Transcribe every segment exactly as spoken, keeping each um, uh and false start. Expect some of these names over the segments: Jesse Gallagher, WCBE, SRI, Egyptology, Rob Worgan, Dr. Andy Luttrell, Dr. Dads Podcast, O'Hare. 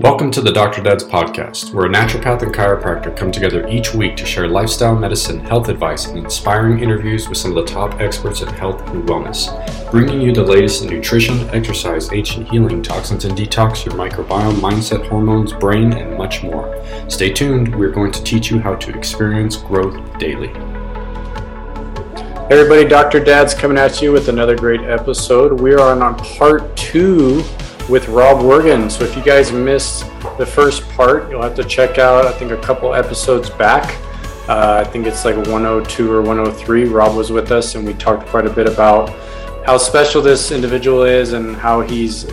Welcome to the Doctor Dads Podcast, where a naturopath and chiropractor come together each week to share lifestyle medicine, health advice, and inspiring interviews with some of the top experts in health and wellness, bringing you the latest in nutrition, exercise, ancient healing, toxins and detox, your microbiome, mindset, hormones, brain, and much more. Stay tuned. We're going to teach you how to experience growth daily. Hey everybody, Doctor Dads coming at you with another great episode. We are on part two with Rob Worgan. So if you guys missed the first part, you'll have to check out, I think, a couple episodes back. Uh, I think it's like one oh two or one oh three. Rob was with us and we talked quite a bit about how special this individual is and how he's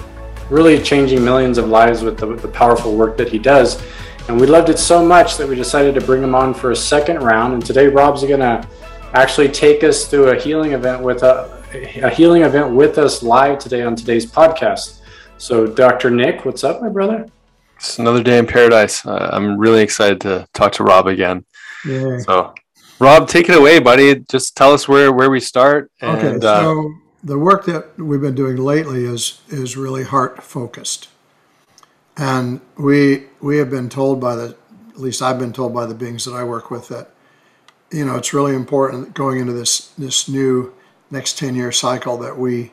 really changing millions of lives with the, the powerful work that he does. And we loved it so much that we decided to bring him on for a second round. And today Rob's gonna actually take us through a healing event with a, a healing event with us live today on today's podcast. So, Doctor Nick, what's up, my brother? It's another day in paradise. Uh, I'm really excited to talk to Rob again. Yeah. So, Rob, take it away, buddy. Just tell us where, where we start. And, okay, so uh, the work that we've been doing lately is is really heart-focused. And we we have been told by the, at least I've been told by the beings that I work with, that, you know, it's really important going into this this new next ten-year cycle that we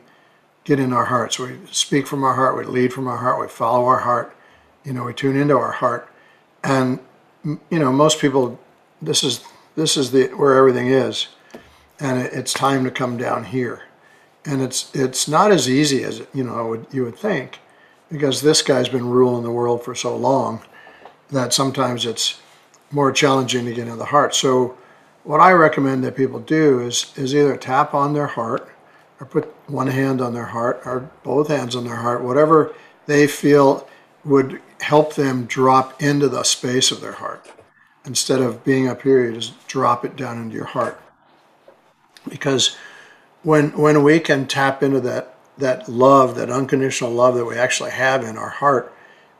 get in our hearts. We speak from our heart, we lead from our heart, we follow our heart, you know, we tune into our heart. And, you know, most people, this is this is the where everything is, and it, it's time to come down here. And it's it's not as easy as, you know, would, you would think, because this guy's been ruling the world for so long that sometimes it's more challenging to get into the heart. So what I recommend that people do is is either tap on their heart, or put one hand on their heart, or both hands on their heart, whatever they feel would help them drop into the space of their heart. Instead of being up here, you just drop it down into your heart. Because when when we can tap into that that love, that unconditional love that we actually have in our heart,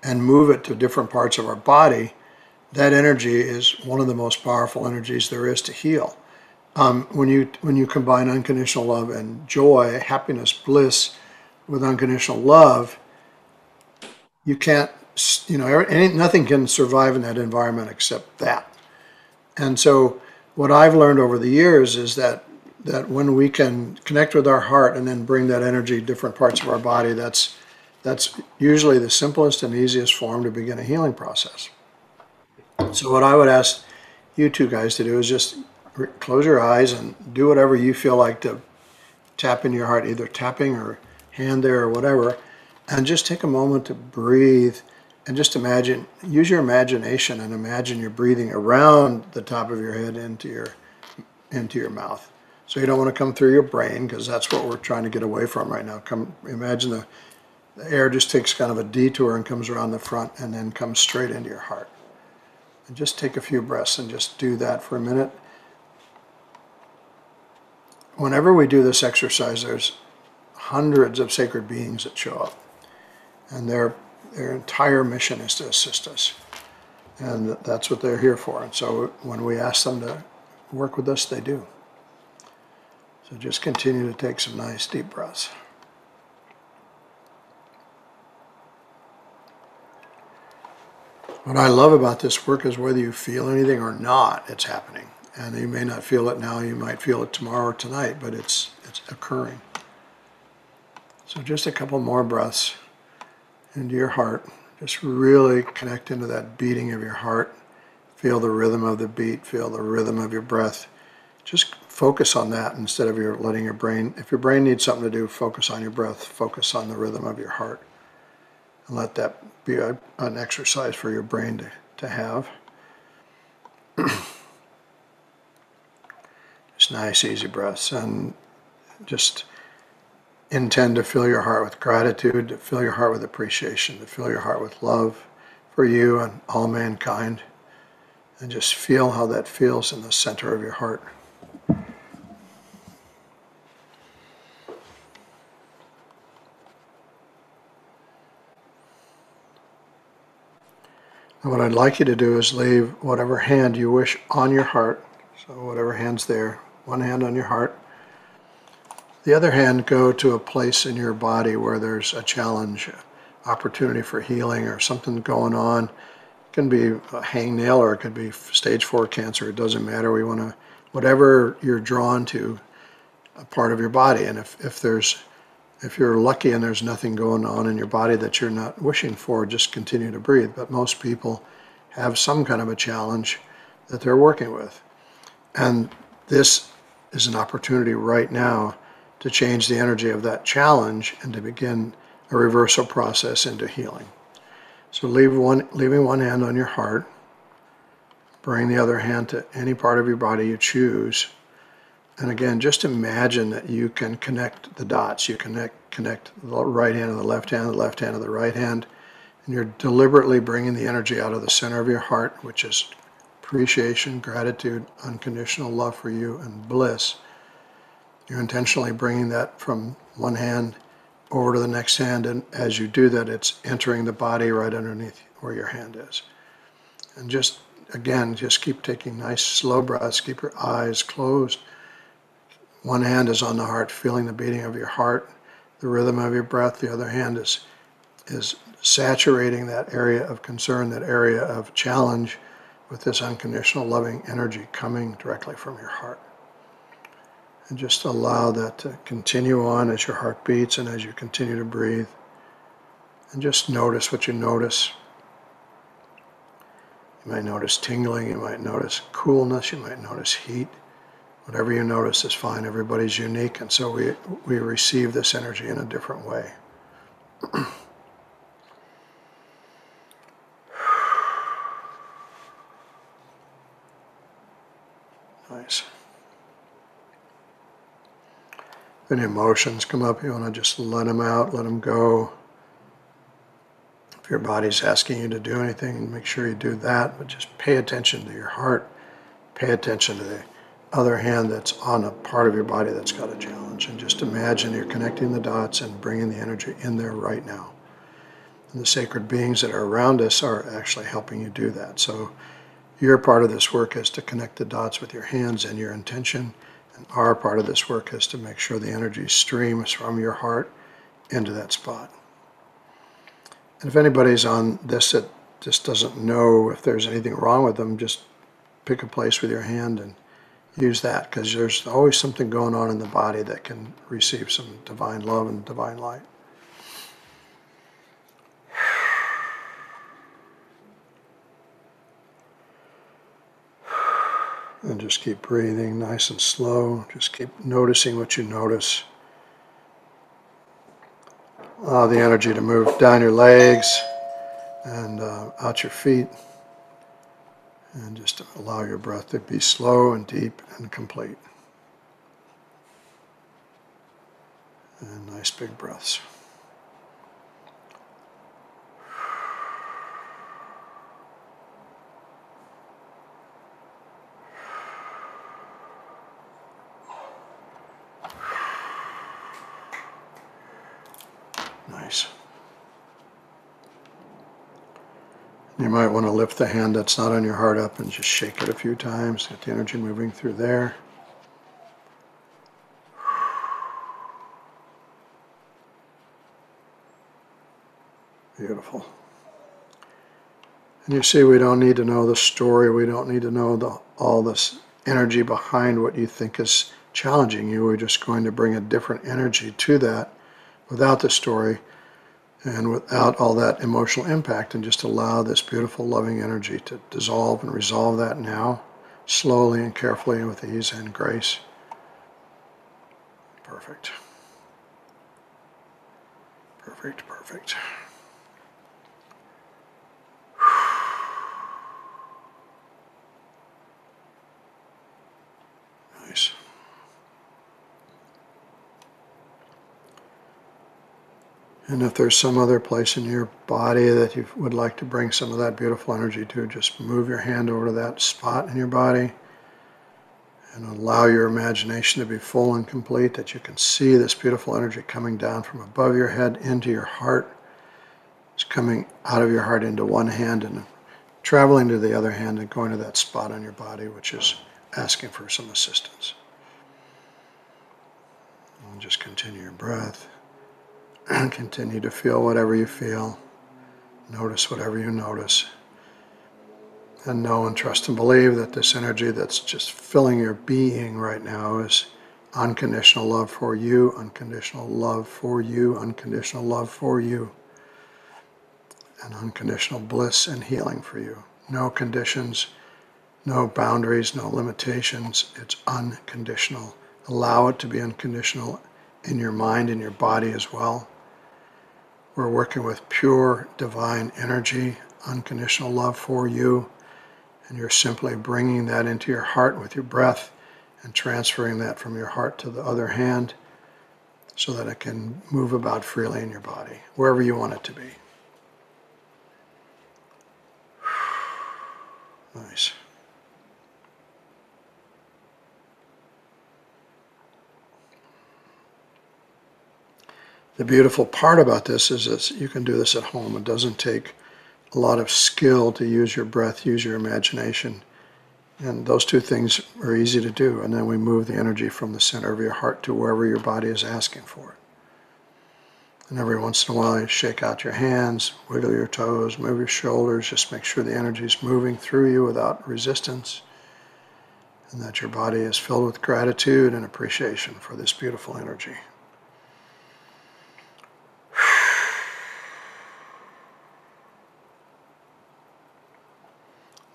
and move it to different parts of our body, that energy is one of the most powerful energies there is to heal. Um, when you when you combine unconditional love and joy, happiness, bliss, with unconditional love, you can't, you know, any, nothing can survive in that environment except that. And so, what I've learned over the years is that that when we can connect with our heart and then bring that energy to different parts of our body, that's that's usually the simplest and easiest form to begin a healing process. So, what I would ask you two guys to do is just close your eyes and do whatever you feel like to tap in your heart, either tapping or hand there or whatever, and just take a moment to breathe and just imagine, use your imagination and imagine you're breathing around the top of your head into your into your mouth. So you don't want to come through your brain, because that's what we're trying to get away from right now. Come imagine the, the air just takes kind of a detour and comes around the front and then comes straight into your heart. And just take a few breaths and just do that for a minute. Whenever we do this exercise, there's hundreds of sacred beings that show up, and their their entire mission is to assist us, and that's what they're here for. And so when we ask them to work with us, they do. So just continue to take some nice deep breaths. What I love about this work is whether you feel anything or not, it's happening. And you may not feel it now, you might feel it tomorrow or tonight, but it's it's occurring. So just a couple more breaths into your heart. Just really connect into that beating of your heart. Feel the rhythm of the beat, feel the rhythm of your breath. Just focus on that instead of your letting your brain, if your brain needs something to do, focus on your breath, focus on the rhythm of your heart. And let that be a, an exercise for your brain to, to have. Nice, easy breaths, and just intend to fill your heart with gratitude, to fill your heart with appreciation, to fill your heart with love for you and all mankind, and just feel how that feels in the center of your heart. And what I'd like you to do is leave whatever hand you wish on your heart, so whatever hand's there. One hand on your heart. The other hand, go to a place in your body where there's a challenge, opportunity for healing or something going on. It can be a hangnail or it could be stage four cancer. It doesn't matter. We want to, whatever you're drawn to, a part of your body. And if, if there's, if you're lucky and there's nothing going on in your body that you're not wishing for, just continue to breathe. But most people have some kind of a challenge that they're working with. And this is an opportunity right now to change the energy of that challenge and to begin a reversal process into healing. So leave one, leaving one hand on your heart, bring the other hand to any part of your body you choose. And again, just imagine that you can connect the dots. You connect, connect the right hand to the left hand, the left hand to the right hand, and you're deliberately bringing the energy out of the center of your heart, which is appreciation, gratitude, unconditional love for you, and bliss. You're intentionally bringing that from one hand over to the next hand, and as you do that, it's entering the body right underneath where your hand is. And just, again, just keep taking nice, slow breaths. Keep your eyes closed. One hand is on the heart, feeling the beating of your heart, the rhythm of your breath. The other hand is, is saturating that area of concern, that area of challenge, with this unconditional loving energy coming directly from your heart. And just allow that to continue on as your heart beats and as you continue to breathe. And just notice what you notice. You might notice tingling, you might notice coolness, you might notice heat. Whatever you notice is fine. Everybody's unique, and so we, we receive this energy in a different way. Nice. If any emotions come up, you want to just let them out, let them go. If your body's asking you to do anything, make sure you do that, but just pay attention to your heart. Pay attention to the other hand that's on a part of your body that's got a challenge. And just imagine you're connecting the dots and bringing the energy in there right now. And the sacred beings that are around us are actually helping you do that. So your part of this work is to connect the dots with your hands and your intention. And our part of this work is to make sure the energy streams from your heart into that spot. And if anybody's on this that just doesn't know if there's anything wrong with them, just pick a place with your hand and use that, because there's always something going on in the body that can receive some divine love and divine light. And just keep breathing nice and slow. Just keep noticing what you notice. Allow the energy to move down your legs and uh, out your feet. And just allow your breath to be slow and deep and complete. And nice big breaths. Nice. You might want to lift the hand that's not on your heart up and just shake it a few times. Get the energy moving through there. Beautiful. And you see, we don't need to know the story. We don't need to know the, all this energy behind what you think is challenging you. We're just going to bring a different energy to that without the story, and without all that emotional impact, and just allow this beautiful loving energy to dissolve and resolve that now, slowly and carefully, with ease and grace. Perfect. Perfect, perfect. Nice. And if there's some other place in your body that you would like to bring some of that beautiful energy to, just move your hand over to that spot in your body and allow your imagination to be full and complete, that you can see this beautiful energy coming down from above your head into your heart. It's coming out of your heart into one hand and traveling to the other hand and going to that spot on your body which is asking for some assistance. And just continue your breath. Continue to feel whatever you feel. Notice whatever you notice. And know and trust and believe that this energy that's just filling your being right now is unconditional love for you, unconditional love for you, unconditional love for you, and unconditional bliss and healing for you. No conditions, no boundaries, no limitations. It's unconditional. Allow it to be unconditional in your mind, in your body as well. We're working with pure divine energy, unconditional love for you, and you're simply bringing that into your heart with your breath and transferring that from your heart to the other hand so that it can move about freely in your body, wherever you want it to be. Nice. The beautiful part about this is that you can do this at home. It doesn't take a lot of skill to use your breath, use your imagination. And those two things are easy to do. And then we move the energy from the center of your heart to wherever your body is asking for it. And every once in a while you shake out your hands, wiggle your toes, move your shoulders. Just make sure the energy is moving through you without resistance. And that your body is filled with gratitude and appreciation for this beautiful energy.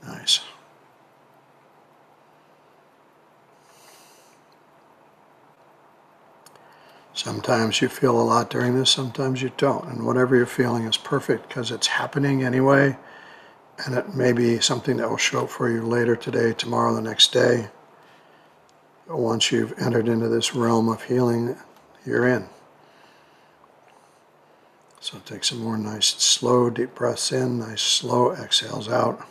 Nice. Sometimes you feel a lot during this, sometimes you don't. And whatever you're feeling is perfect because it's happening anyway. And it may be something that will show up for you later today, tomorrow, the next day. But once you've entered into this realm of healing, you're in. So take some more nice, slow, deep breaths in, nice, slow exhales out.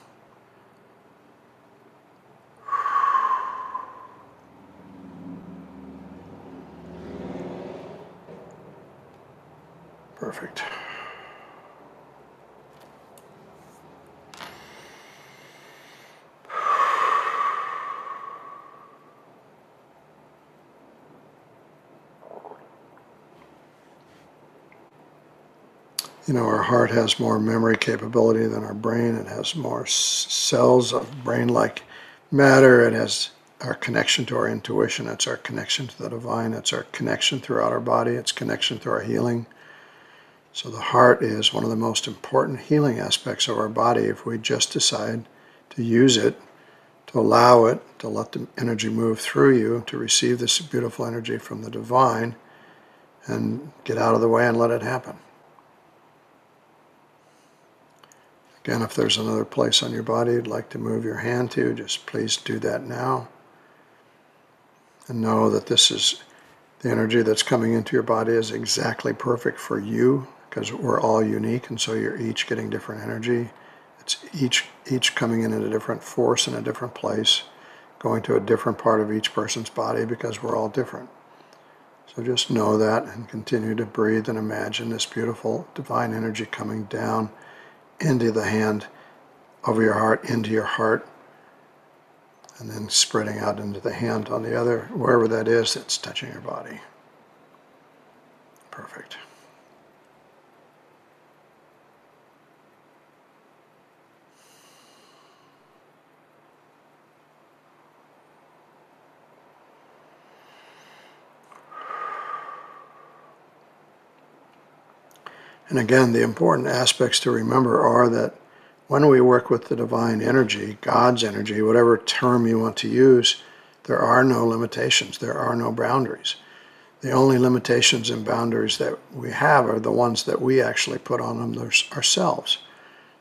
Perfect. You know, our heart has more memory capability than our brain. It has more s- cells of brain-like matter. It has our connection to our intuition. It's our connection to the divine. It's our connection throughout our body. It's connection through our healing. So the heart is one of the most important healing aspects of our body if we just decide to use it, to allow it, to let the energy move through you, to receive this beautiful energy from the divine, and get out of the way and let it happen. Again, if there's another place on your body you'd like to move your hand to, just please do that now. And know that this is the energy that's coming into your body is exactly perfect for you, because we're all unique, and so you're each getting different energy. It's each each coming in at a different force in a different place, going to a different part of each person's body, because we're all different. So just know that and continue to breathe and imagine this beautiful divine energy coming down into the hand, over your heart, into your heart, and then spreading out into the hand on the other, wherever that is that's touching your body. Perfect. And again, the important aspects to remember are that when we work with the divine energy, God's energy, whatever term you want to use, there are no limitations. There are no boundaries. The only limitations and boundaries that we have are the ones that we actually put on them ourselves.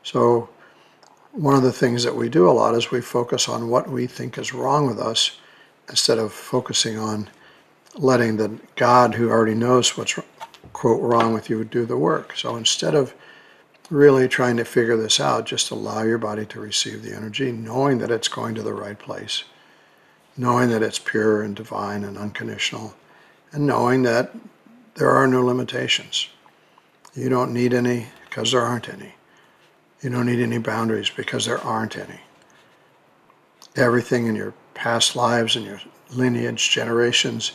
So one of the things that we do a lot is we focus on what we think is wrong with us instead of focusing on letting the God who already knows what's, quote, wrong with you do the work. So instead of really trying to figure this out, just allow your body to receive the energy, knowing that it's going to the right place, knowing that it's pure and divine and unconditional, and knowing that there are no limitations. You don't need any because there aren't any. You don't need any boundaries because there aren't any. Everything in your past lives and your lineage, generations,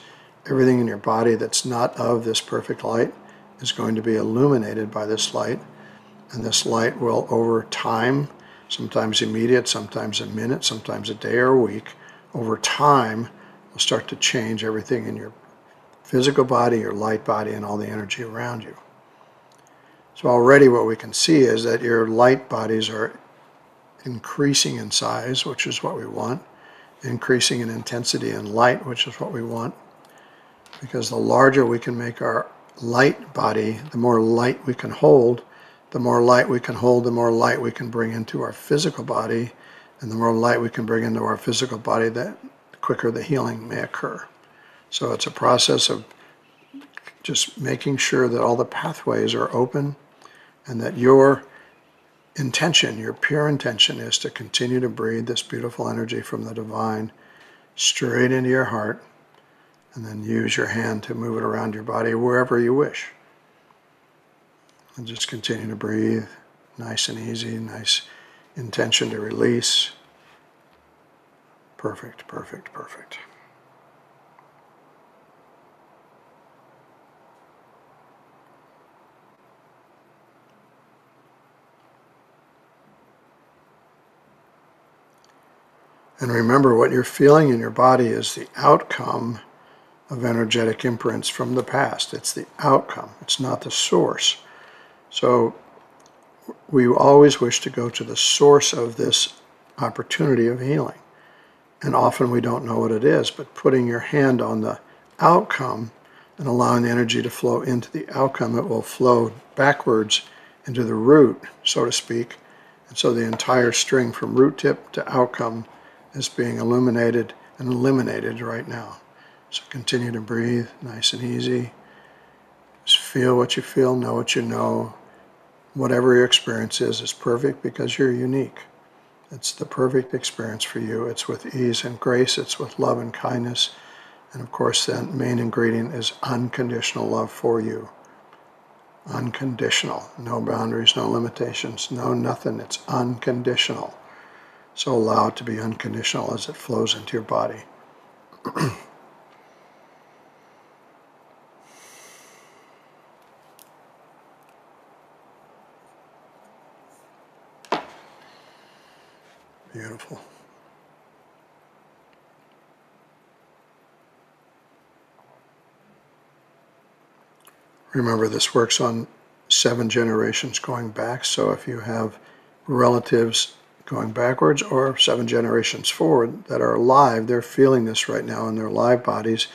everything in your body that's not of this perfect light is going to be illuminated by this light, and this light will, over time, sometimes immediate, sometimes a minute, sometimes a day or a week, over time will start to change everything in your physical body, your light body, and all the energy around you. So already what we can see is that your light bodies are increasing in size, which is what we want, increasing in intensity and light, which is what we want, because the larger we can make our light body, the more light we can hold, the more light we can hold, the more light we can bring into our physical body, and the more light we can bring into our physical body, the quicker the healing may occur. So it's a process of just making sure that all the pathways are open and that your intention, your pure intention, is to continue to breathe this beautiful energy from the divine straight into your heart, and then use your hand to move it around your body wherever you wish. And just continue to breathe, nice and easy, nice intention to release. Perfect, perfect, perfect. And remember, what you're feeling in your body is the outcome of energetic imprints from the past. It's the outcome. It's not the source. So we always wish to go to the source of this opportunity of healing. And often we don't know what it is, but putting your hand on the outcome and allowing the energy to flow into the outcome, it will flow backwards into the root, so to speak. And so the entire string from root tip to outcome is being illuminated and eliminated right now. So continue to breathe, nice and easy. Just feel what you feel, know what you know. Whatever your experience is, is perfect because you're unique. It's the perfect experience for you. It's with ease and grace. It's with love and kindness. And of course, that main ingredient is unconditional love for you. Unconditional. No boundaries, no limitations, no nothing. It's unconditional. So allow it to be unconditional as it flows into your body. Beautiful. Remember, this works on seven generations going back, so if you have relatives going backwards or seven generations forward that are alive, they're feeling this right now in their live bodies.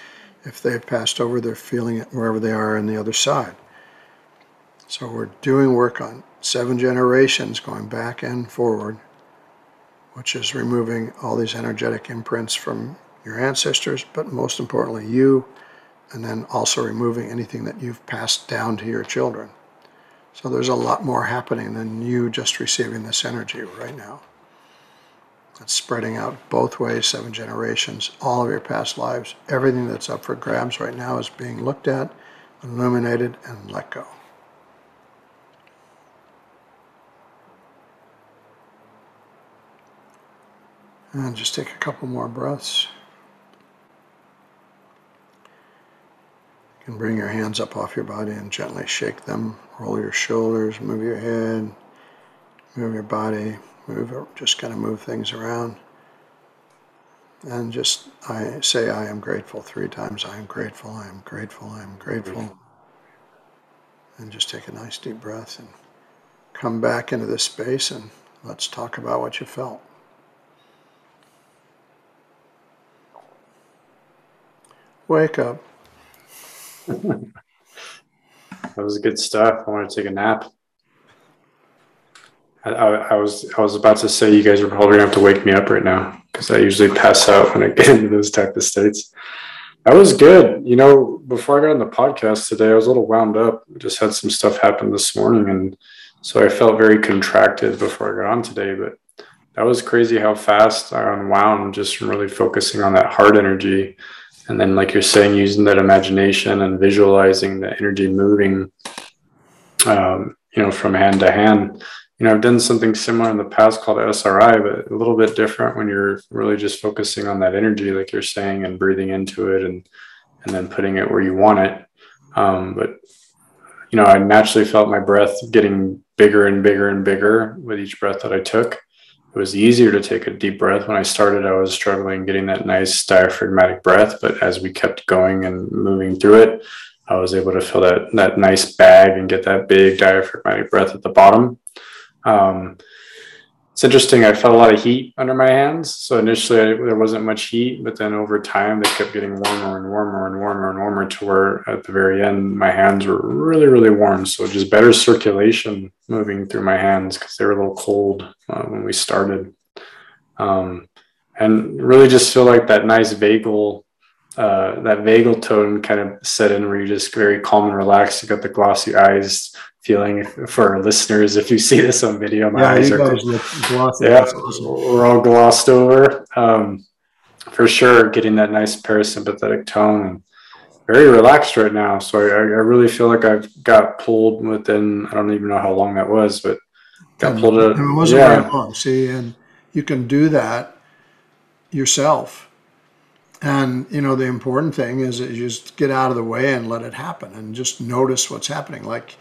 If they've passed over, they're feeling it wherever they are on the other side. So we're doing work on seven generations going back and forward, which is removing all these energetic imprints from your ancestors, but most importantly you, and then also removing anything that you've passed down to your children. So there's a lot more happening than you just receiving this energy right now. It's spreading out both ways, seven generations, all of your past lives. Everything that's up for grabs right now is being looked at, illuminated, and let go. And just take a couple more breaths. You can bring your hands up off your body and gently shake them. Roll your shoulders, move your head, move your body, move just kind of move things around. And just I say, I am grateful three times. I am grateful, I am grateful, I am grateful. And just take a nice deep breath and come back into this space, and let's talk about what you felt. Wake up. That was good stuff. I want to take a nap. I, I, I was I was about to say you guys are probably going to have to wake me up right now, because I usually pass out when I get into those type of states. That was good. You know, before I got on the podcast today, I was a little wound up. I just had some stuff happen this morning, and so I felt very contracted before I got on today. But that was crazy how fast I unwound just from really focusing on that heart energy. And then, like you're saying, using that imagination and visualizing the energy moving, um, you know, from hand to hand. You know, I've done something similar in the past called S R I, but a little bit different when you're really just focusing on that energy, like you're saying, and breathing into it and and then putting it where you want it. Um, but you know, I naturally felt my breath getting bigger and bigger and bigger with each breath that I took. It was easier to take a deep breath. When I started, I was struggling getting that nice diaphragmatic breath, but as we kept going and moving through it, I was able to fill that, that nice bag and get that big diaphragmatic breath at the bottom. Um, it's interesting. I felt a lot of heat under my hands. So initially I, there wasn't much heat, but then over time they kept getting warmer and warmer and warmer and warmer to where at the very end, my hands were really, really warm. So just better circulation moving through my hands because they were a little cold uh, when we started. Um, and really just feel like that nice vagal Uh, that vagal tone kind of set in where you're just very calm and relaxed. You got the glossy eyes feeling for our listeners. If you see this on video, my yeah, eyes are glossy. Yeah, we're all glossed over. Um, for sure, getting that nice parasympathetic tone. Very relaxed right now. So I, I really feel like I've got pulled within, I don't even know how long that was, but got and, pulled. It wasn't yeah. very long. See, and you can do that yourself. And, you know, the important thing is that you just get out of the way and let it happen and just notice what's happening. Like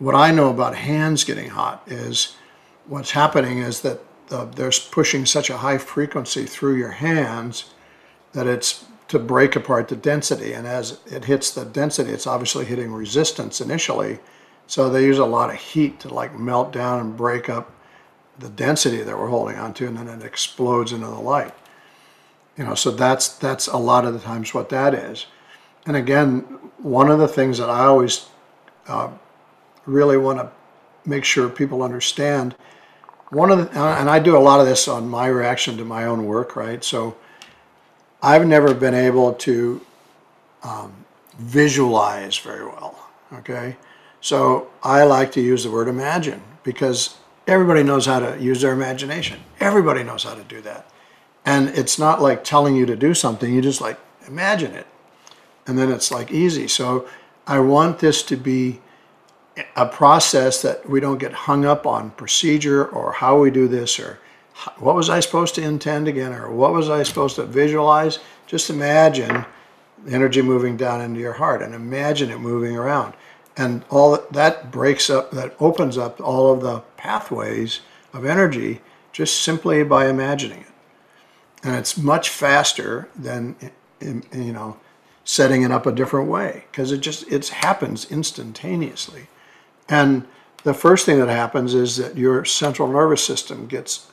what I know about hands getting hot is what's happening is that uh, they're pushing such a high frequency through your hands that it's to break apart the density. And as it hits the density, it's obviously hitting resistance initially. So they use a lot of heat to like melt down and break up the density that we're holding onto, and then it explodes into the light. You know, so that's that's a lot of the times what that is. And again, one of the things that I always uh, really want to make sure people understand, one of the, and I do a lot of this on my reaction to my own work, right? So I've never been able to um, visualize very well, okay? So I like to use the word imagine, because everybody knows how to use their imagination. Everybody knows how to do that. And it's not like telling you to do something, you just like imagine it. And then it's like easy. So I want this to be a process that we don't get hung up on procedure or how we do this or what was I supposed to intend again or what was I supposed to visualize. Just imagine the energy moving down into your heart and imagine it moving around. And all that breaks up, that opens up all of the pathways of energy just simply by imagining it. And it's much faster than, you know, setting it up a different way, because it just it happens instantaneously. And the first thing that happens is that your central nervous system gets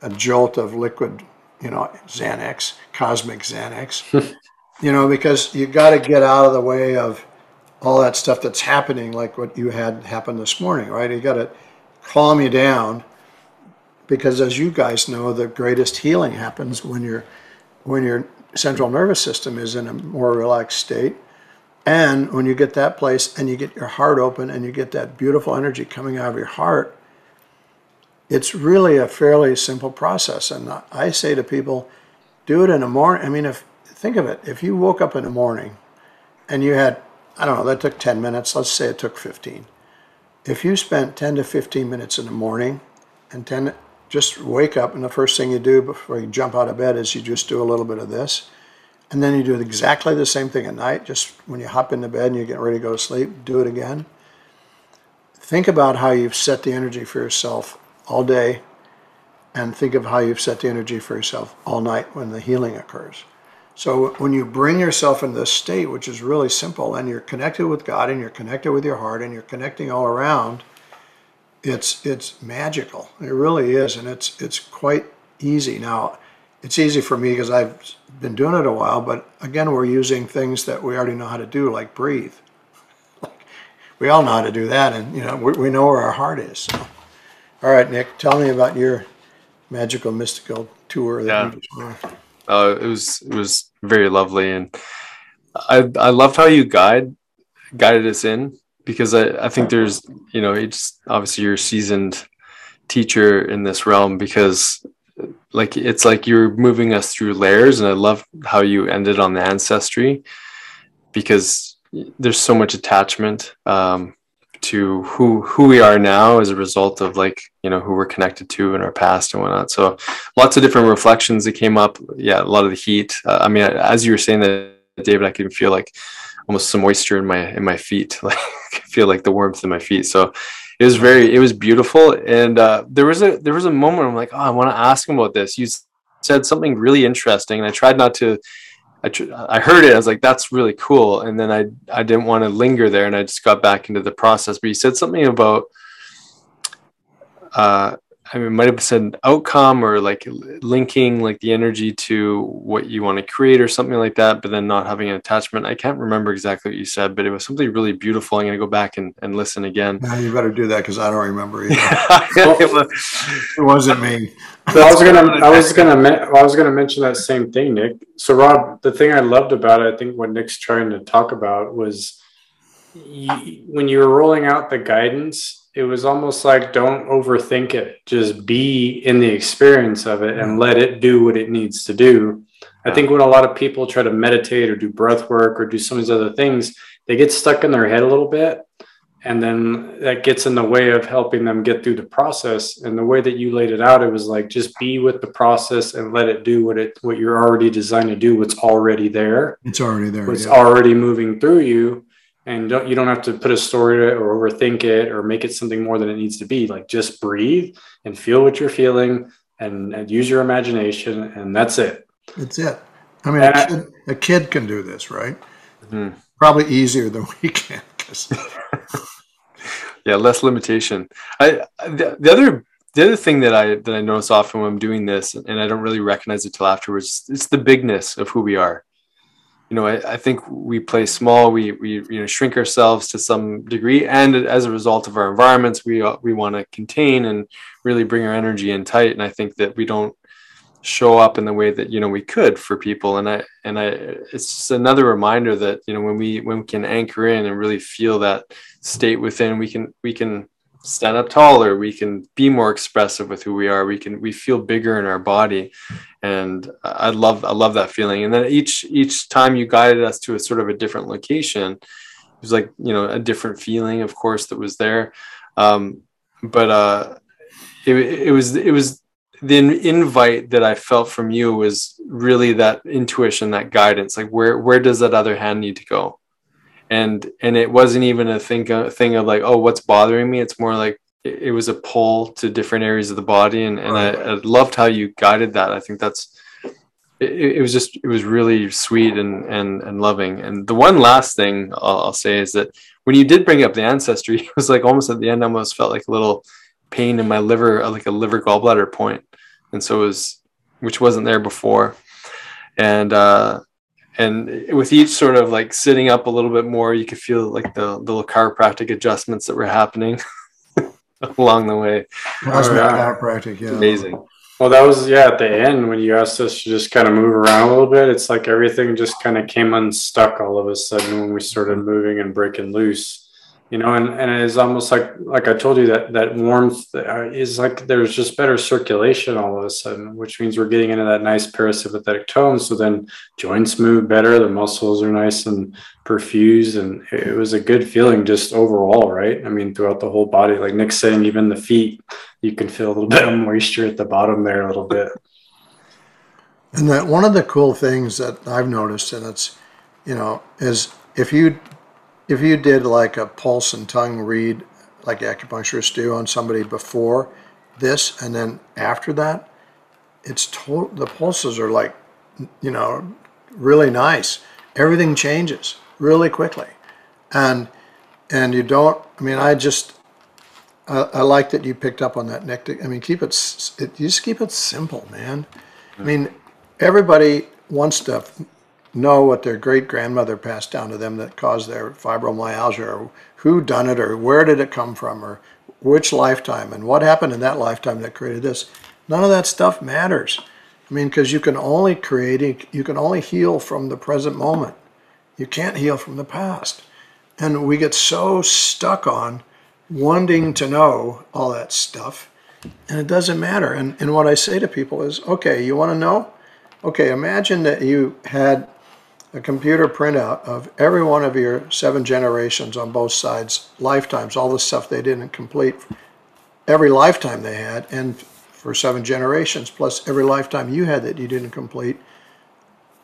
a jolt of liquid, you know, Xanax, cosmic Xanax, you know, because you got to get out of the way of all that stuff that's happening, like what you had happen this morning, right? You got to calm you down. Because as you guys know, the greatest healing happens when your when your central nervous system is in a more relaxed state. And when you get that place and you get your heart open and you get that beautiful energy coming out of your heart, it's really a fairly simple process. And I say to people, do it in the morning. I mean, if think of it. If you woke up in the morning and you had, I don't know, that took ten minutes. Let's say it took fifteen. If you spent ten to fifteen minutes in the morning and ten just wake up, and the first thing you do before you jump out of bed is you just do a little bit of this. And then you do exactly the same thing at night. Just when you hop into bed and you get ready to go to sleep, do it again. Think about how you've set the energy for yourself all day, and think of how you've set the energy for yourself all night when the healing occurs. So when you bring yourself into this state, which is really simple, and you're connected with God, and you're connected with your heart, and you're connecting all around, It's it's magical. It really is, and it's it's quite easy. Now, it's easy for me because I've been doing it a while, but again, we're using things that we already know how to do, like breathe. Like, we all know how to do that, and you know we, we know where our heart is. So. All right, Nick, tell me about your magical, mystical tour. Yeah. That you just uh, it was it was very lovely, and I I love how you guide guided us in. Because I, I think there's, you know, it's obviously you're a seasoned teacher in this realm, because like, it's like you're moving us through layers. And I love how you ended on the ancestry, because there's so much attachment um, to who, who we are now as a result of like, you know, who we're connected to in our past and whatnot. So lots of different reflections that came up. Yeah. A lot of the heat. Uh, I mean, as you were saying that, David, I can feel like almost some moisture in my in my feet. Like I feel like the warmth in my feet. So it was very, it was beautiful. And uh, there was a there was a moment I'm like, oh, I want to ask him about this. You said something really interesting, and I tried not to. I tr- I heard it. I was like, that's really cool. And then I I didn't want to linger there, and I just got back into the process. But you said something about, uh, I mean, might have said an outcome or like linking like the energy to what you want to create or something like that, but then not having an attachment. I can't remember exactly what you said, but it was something really beautiful. I'm going to go back and, and listen again. No, you better do that because I don't remember either. it, was, it wasn't me. So I was going to I was going to I was going to mention that same thing, Nick. So Rob, the thing I loved about it, I think what Nick's trying to talk about was you, when you were rolling out the guidance, it was almost like, don't overthink it. Just be in the experience of it and let it do what it needs to do. I think when a lot of people try to meditate or do breath work or do some of these other things, they get stuck in their head a little bit. And then that gets in the way of helping them get through the process. And the way that you laid it out, it was like, just be with the process and let it do what it, what you're already designed to do. What's already there. It's already there. What's yeah. already moving through you. And don't, you don't have to put a story to it or overthink it or make it something more than it needs to be. Like, just breathe and feel what you're feeling and, and use your imagination. And that's it. That's it. I mean, a kid, a kid can do this, right? Mm-hmm. Probably easier than we can. Yeah, less limitation. I the, the other the other thing that I that I notice often when I'm doing this, and I don't really recognize it till afterwards, it's the bigness of who we are. You know, I, I think we play small. We we you know shrink ourselves to some degree, and as a result of our environments, we we want to contain and really bring our energy in tight. And I think that we don't show up in the way that you know we could for people. And I and I, it's just another reminder that you know when we when we can anchor in and really feel that state within, we can we can stand up taller. We can be more expressive with who we are. We can we feel bigger in our body. And I love, I love that feeling. And then each, each time you guided us to a sort of a different location, it was like, you know, a different feeling, of course, that was there. Um, but uh, it, it was, it was the invite that I felt from you was really that intuition, that guidance, like where, where does that other hand need to go? And, and it wasn't even a thing, a thing of like, oh, what's bothering me? It's more like, it was a pull to different areas of the body. And, and I, I loved how you guided that. I think that's, it, it was just, it was really sweet and, and, and loving. And the one last thing I'll, I'll say is that when you did bring up the ancestry, it was like almost at the end, I almost felt like a little pain in my liver, like a liver gallbladder point. And so it was, which wasn't there before. And, uh, and with each sort of like sitting up a little bit more, you could feel like the, the little chiropractic adjustments that were happening along the way. That's right. Chiropractic, yeah. Amazing. Well, that was, yeah, at the end when you asked us to just kind of move around a little bit, it's like everything just kind of came unstuck all of a sudden when we started moving and breaking loose, you know, and, and it's almost like, like I told you, that, that warmth is like there's just better circulation all of a sudden, which means we're getting into that nice parasympathetic tone. So then joints move better, the muscles are nice and perfused, and it was a good feeling just overall, right? I mean, throughout the whole body, like Nick's saying, even the feet, you can feel a little bit of moisture at the bottom there a little bit. And that one of the cool things that I've noticed, and it's, you know, is if you if you did like a pulse and tongue read, like acupuncturists do on somebody before this, and then after that, it's to- the pulses are like, you know, really nice. Everything changes really quickly. And and you don't, I mean, I just, I, I like that you picked up on that, Nick. I mean, keep it, it, you just keep it simple, man. I mean, everybody wants to know what their great-grandmother passed down to them that caused their fibromyalgia, or who done it, or where did it come from, or which lifetime, and what happened in that lifetime that created this. None of that stuff matters. I mean, because you can only create, you can only heal from the present moment. You can't heal from the past. And we get so stuck on wanting to know all that stuff, and it doesn't matter. And, and what I say to people is, okay, you want to know? Okay, imagine that you had a computer printout of every one of your seven generations on both sides, lifetimes, all the stuff they didn't complete, every lifetime they had, and for seven generations, plus every lifetime you had that you didn't complete.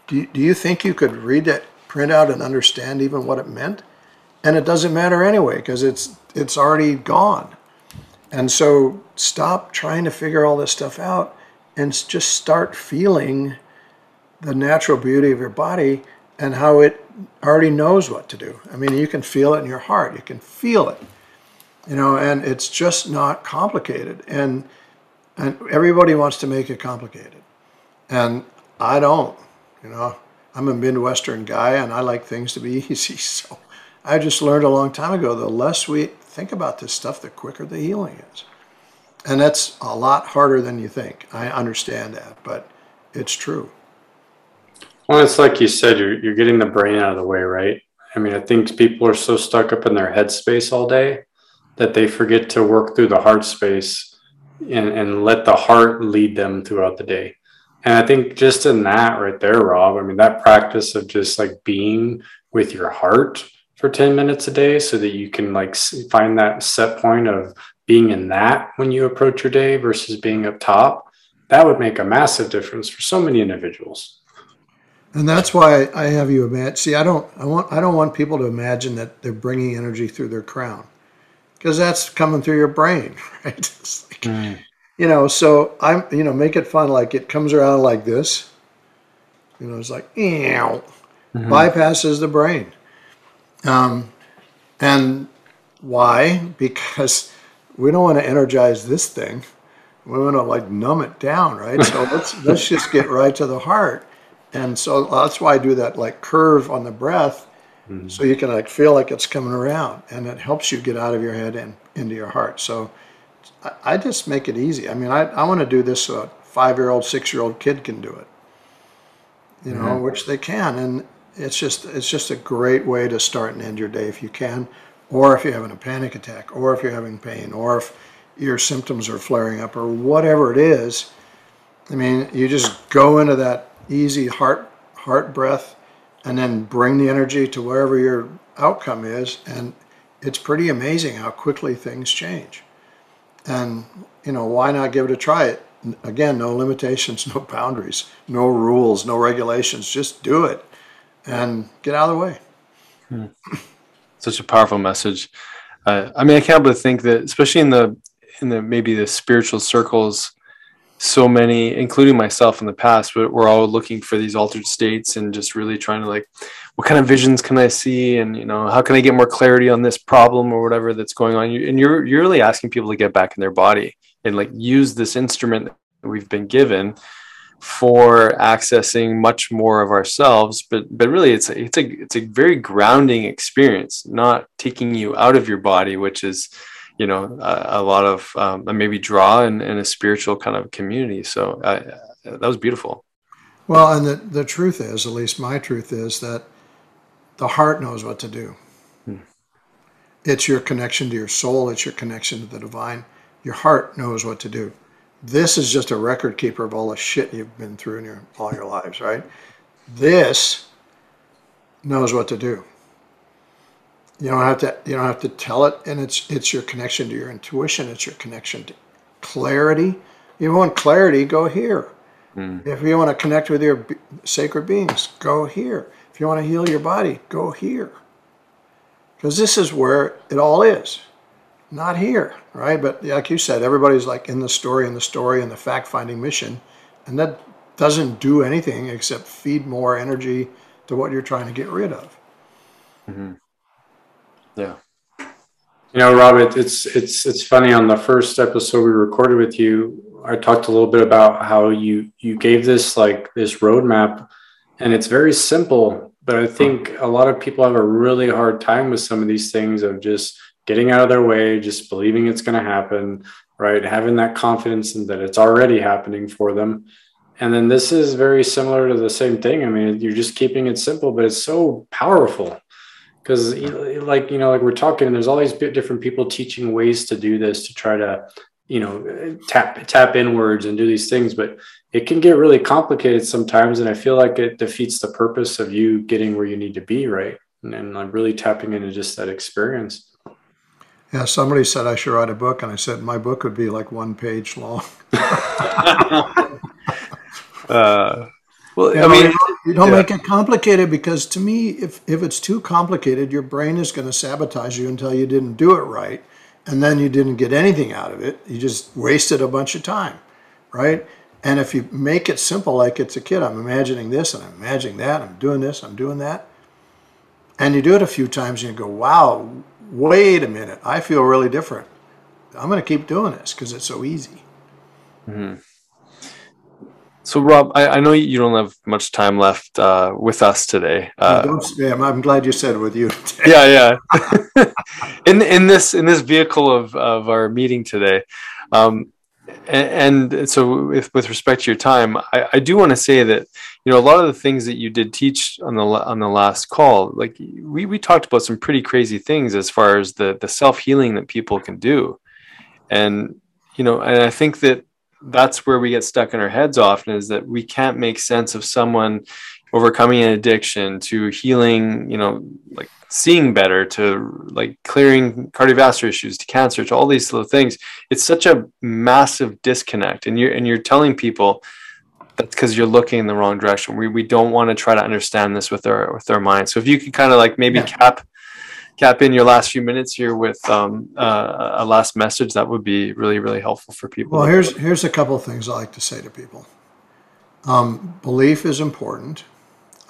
Do you, do you think you could read that print out and understand even what it meant. And it doesn't matter anyway, because it's it's already gone. And so stop trying to figure all this stuff out and just start feeling the natural beauty of your body and how it already knows what to do. I mean, you can feel it in your heart. You can feel it, you know, and it's just not complicated. And, and everybody wants to make it complicated. And I don't, you know, I'm a Midwestern guy and I like things to be easy. So I just learned a long time ago, the less we think about this stuff, the quicker the healing is. And that's a lot harder than you think. I understand that, but it's true. Well, it's like you said, you're, you're getting the brain out of the way, right? I mean, I think people are so stuck up in their head space all day that they forget to work through the heart space and, and let the heart lead them throughout the day. And I think just in that right there, Rob, I mean, that practice of just like being with your heart for ten minutes a day so that you can like find that set point of being in that when you approach your day versus being up top, that would make a massive difference for so many individuals. And that's why I have you imagine. See, I don't, I want, I don't want people to imagine that they're bringing energy through their crown, because that's coming through your brain, right? It's like, mm. You know, so I'm, you know, make it fun. Like it comes around like this, you know, it's like, ew, mm-hmm. bypasses the brain. Um, and why? Because we don't want to energize this thing. We want to like numb it down, right? So let's let's just get right to the heart. And so that's why I do that like curve on the breath, mm-hmm. so you can like feel like it's coming around, and it helps you get out of your head and into your heart. So I, I just make it easy. I mean, I, I want to do this so a five-year-old, six-year-old kid can do it. You know, mm-hmm. which they can, and. It's just it's just a great way to start and end your day if you can, or if you're having a panic attack, or if you're having pain, or if your symptoms are flaring up, or whatever it is. I mean, you just go into that easy heart heart breath and then bring the energy to wherever your outcome is, and it's pretty amazing how quickly things change. And, you know, why not give it a try? It again, no limitations, no boundaries, no rules, no regulations, just do it. And get out of the way. Hmm. Such a powerful message. Uh, I mean, I can't but think that, especially in the in the maybe the spiritual circles, so many, including myself in the past, but we're all looking for these altered states and just really trying to like, what kind of visions can I see, and you know, how can I get more clarity on this problem or whatever that's going on? And you're you're really asking people to get back in their body and like use this instrument that we've been given for accessing much more of ourselves, but but really it's a, it's a it's a very grounding experience, not taking you out of your body, which is, you know, a, a lot of um, maybe draw in, in a spiritual kind of community. So uh, that was beautiful. Well, and the, the truth is, at least my truth is, that the heart knows what to do. Hmm. It's your connection to your soul. It's your connection to the divine. Your heart knows what to do. This is just a record keeper of all the shit you've been through in your, all your lives, right? This knows what to do. You don't have to. You don't have to tell it, and it's it's your connection to your intuition. It's your connection to clarity. If you want clarity, go here. Mm. If you want to connect with your sacred beings, go here. If you want to heal your body, go here. Because this is where it all is. Not here, right? But like you said, everybody's like in the story, in the story, in the fact-finding mission, and that doesn't do anything except feed more energy to what you're trying to get rid of. Mm-hmm. Yeah. You know, Rob, it, it's it's it's funny. On the first episode we recorded with you, I talked a little bit about how you you gave this like this roadmap, and it's very simple. But I think a lot of people have a really hard time with some of these things of just getting out of their way, just believing it's going to happen, right? Having that confidence in that it's already happening for them. And then this is very similar to the same thing. I mean, you're just keeping it simple, but it's so powerful because like, you know, like we're talking, there's all these different people teaching ways to do this, to try to, you know, tap, tap inwards and do these things, but it can get really complicated sometimes. And I feel like it defeats the purpose of you getting where you need to be, right? And, and like really tapping into just that experience. Yeah, somebody said I should write a book, and I said my book would be like one page long. uh, well, you know, I mean, You don't yeah. make it complicated, because to me, if, if it's too complicated, your brain is going to sabotage you until you didn't do it right. And then you didn't get anything out of it. You just wasted a bunch of time, right? And if you make it simple, like it's a kid, I'm imagining this and I'm imagining that, I'm doing this, I'm doing that. And you do it a few times and you go, wow, wait a minute, I feel really different. I'm going to keep doing this because it's so easy. Mm-hmm. So, Rob, I, I know you don't have much time left uh, with us today. Uh, yeah, I'm glad you said with you. yeah, yeah. in in this in this vehicle of, of our meeting today, um, and, and so with, with respect to your time, I, I do want to say that, you know, a lot of the things that you did teach on the on the last call, like we we talked about some pretty crazy things as far as the the self-healing that people can do, and you know, and I think that. That's where we get stuck in our heads often, is that we can't make sense of someone overcoming an addiction, to healing, you know, like seeing better, to like clearing cardiovascular issues, to cancer, to all these little things. It's such a massive disconnect. And you're, and you're telling people that's because you're looking in the wrong direction. We, we don't want to try to understand this with our, with our mind. So if you could kind of like maybe yeah. cap, cap in your last few minutes here with um, uh, a last message, that would be really, really helpful for people. Well, here's here's a couple of things I like to say to people. Um, belief is important,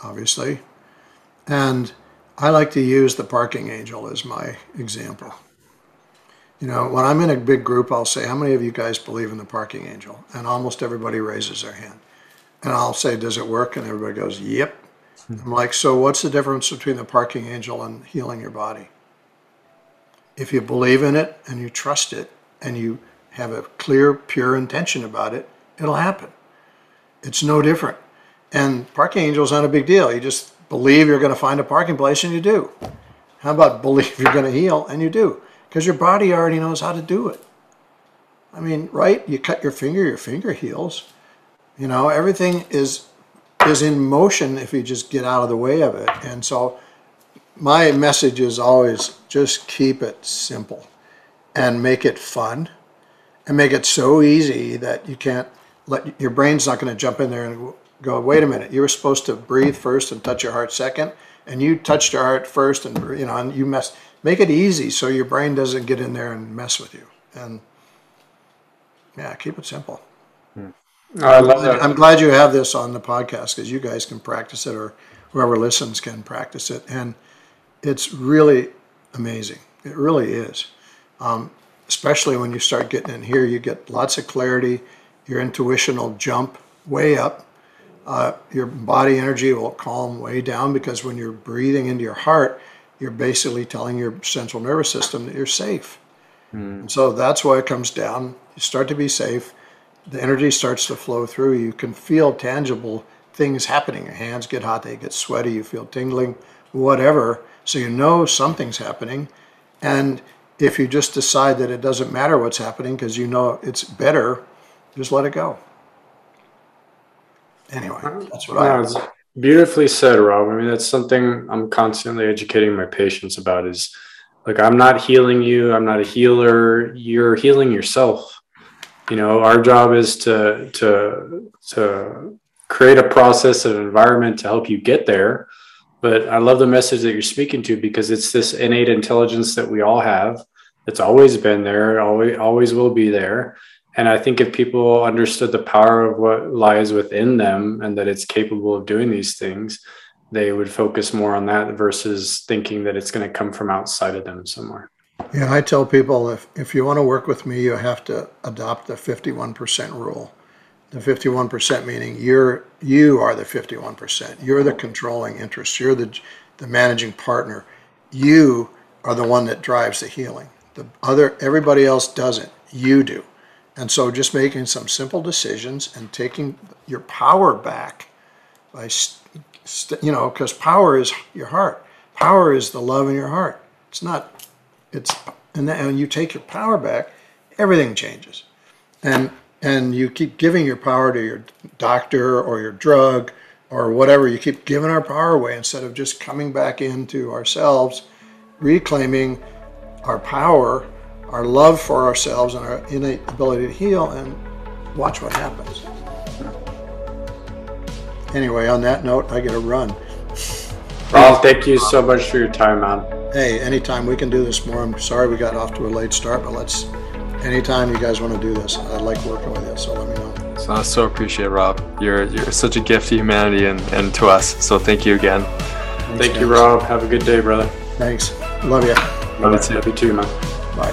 obviously. And I like to use the parking angel as my example. You know, when I'm in a big group, I'll say, how many of you guys believe in the parking angel? And almost everybody raises their hand. And I'll say, does it work? And everybody goes, yep. I'm like, so what's the difference between the parking angel and healing your body? If you believe in it and you trust it and you have a clear, pure intention about it, it'll happen. It's no different. And parking angel's not a big deal. You just believe you're going to find a parking place and you do. How about believe you're going to heal and you do? Because your body already knows how to do it. I mean, right? You cut your finger, your finger heals. You know, everything is... is in motion if you just get out of the way of it. And so my message is always just keep it simple and make it fun and make it so easy that you can't let your brain's not going to jump in there and go, wait a minute, you were supposed to breathe first and touch your heart second, and you touched your heart first, and you know, and you messed. Make it easy so your brain doesn't get in there and mess with you. And yeah, keep it simple. Oh, I love that. I'm glad you have this on the podcast because you guys can practice it, or whoever listens can practice it. And it's really amazing. It really is. Um, especially when you start getting in here, you get lots of clarity. Your intuition will jump way up. Uh, your body energy will calm way down, because when you're breathing into your heart, you're basically telling your central nervous system that you're safe. Mm. And so that's why it comes down. You start to be safe. The energy starts to flow through. You can feel tangible things happening. Your hands get hot, they get sweaty, you feel tingling, whatever. So you know something's happening. And if you just decide that it doesn't matter what's happening because you know it's better, just let it go. Anyway, that's what yeah, I it's beautifully said, Rob. I mean, that's something I'm constantly educating my patients about, is like, I'm not healing you. I'm not a healer. You're healing yourself. You know, our job is to to to create a process and environment to help you get there. But I love the message that you're speaking to, because it's this innate intelligence that we all have. It's always been there, always always will be there. And I think if people understood the power of what lies within them and that it's capable of doing these things, they would focus more on that versus thinking that it's going to come from outside of them somewhere. Yeah, I tell people if, if you want to work with me, you have to adopt the fifty-one percent rule. The fifty-one percent meaning you're you are the fifty-one percent. You're the controlling interest. You're the the managing partner. You are the one that drives the healing. The other everybody else doesn't. You do. And so just making some simple decisions and taking your power back by st- st- you know, because power is your heart. Power is the love in your heart. It's not It's and then and you take your power back, everything changes, and and you keep giving your power to your doctor or your drug or whatever. You keep giving our power away instead of just coming back into ourselves, reclaiming our power, our love for ourselves, and our innate ability to heal. And watch what happens. anyway, on that note, I get a run. Rob, thank you so much for your time, man. Hey, anytime we can do this more. I'm sorry we got off to a late start, but let's, anytime you guys want to do this, I like working with you, so let me know. So I so appreciate it, Rob. You're, you're such a gift to humanity and, and to us, so thank you again. Thanks, thank guys. you, Rob. Have a good day, brother. Thanks. Love you. Love you too, man. Bye.